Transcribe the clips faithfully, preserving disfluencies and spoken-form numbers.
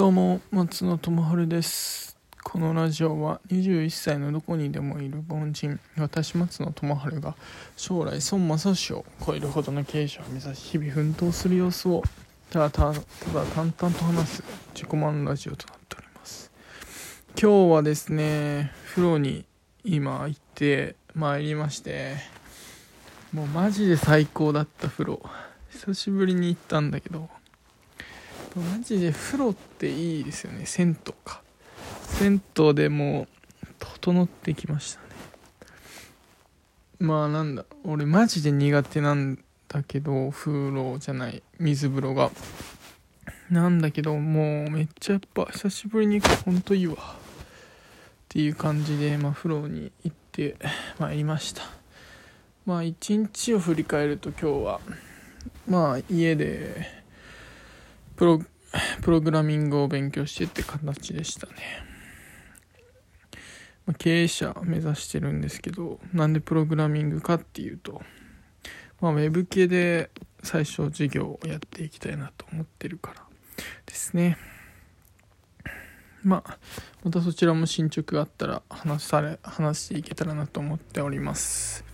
どうも、松野智春です。このラジオはにじゅういっさいのどこにでもいる凡人、私松野智春が将来孫正義を超えるほどの経営者を目指し、日々奮闘する様子をただただ淡々と話す自己満ラジオとなっております。今日はですね、風呂に今行ってまいりまして、もうマジで最高だった。風呂久しぶりに行ったんだけど、マジで風呂っていいですよね。銭湯か銭湯でもう整ってきましたね。まあなんだ、俺マジで苦手なんだけど、風呂じゃない水風呂がなんだけど、もうめっちゃやっぱ久しぶりに行く、ほんといいわっていう感じで、まあ風呂に行ってまいりました。まあ一日を振り返ると、今日はまあ家でプ ロ, プログラミングを勉強してって形でしたね。まあ、経営者目指してるんですけど、なんでプログラミングかっていうと、まあ、ウェブ系で最初事業をやっていきたいなと思ってるからですね。まあまたそちらも進捗があったら話され話していけたらなと思っております。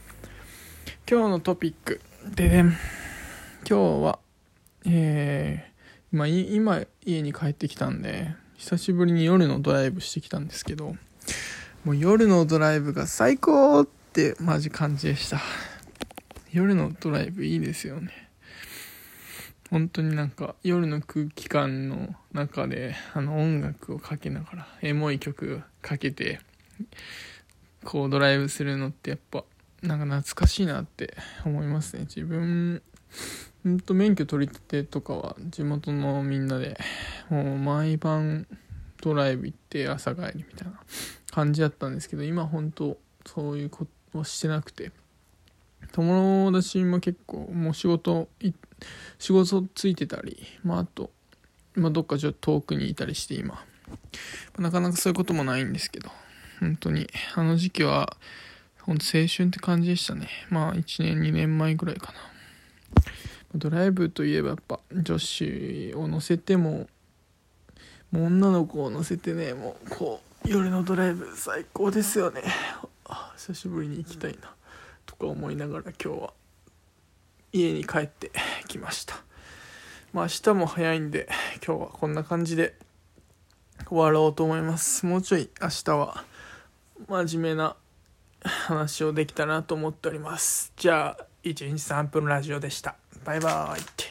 今日のトピックででん今日はえー今, 今家に帰ってきたんで、久しぶりに夜のドライブしてきたんですけど、もう夜のドライブが最高ってマジ感じでした。夜のドライブいいですよね。本当になんか夜の空気感の中で、あの音楽をかけながらエモい曲かけてこうドライブするのってやっぱなんか懐かしいなって思いますね。自分本当免許取り立てとかは地元のみんなでもう毎晩ドライブ行って朝帰りみたいな感じだったんですけど、今本当そういうことをしてなくて、友達も結構もう仕事仕事ついてたり、まああと、まあ、どっかちょっと遠くにいたりして、今なかなかそういうこともないんですけど、本当にあの時期は本当青春って感じでしたね。まあいちねんにねんまえぐらいかな。ドライブといえばやっぱ女子を乗せても、もう女の子を乗せてね、もうこう夜のドライブ最高ですよね。久しぶりに行きたいなとか思いながら、今日は家に帰ってきました。まあ明日も早いんで、今日はこんな感じで終わろうと思います。もうちょい明日は真面目な話をできたらなと思っております。じゃあいちにちさんぷんラジオでした。バイバイ。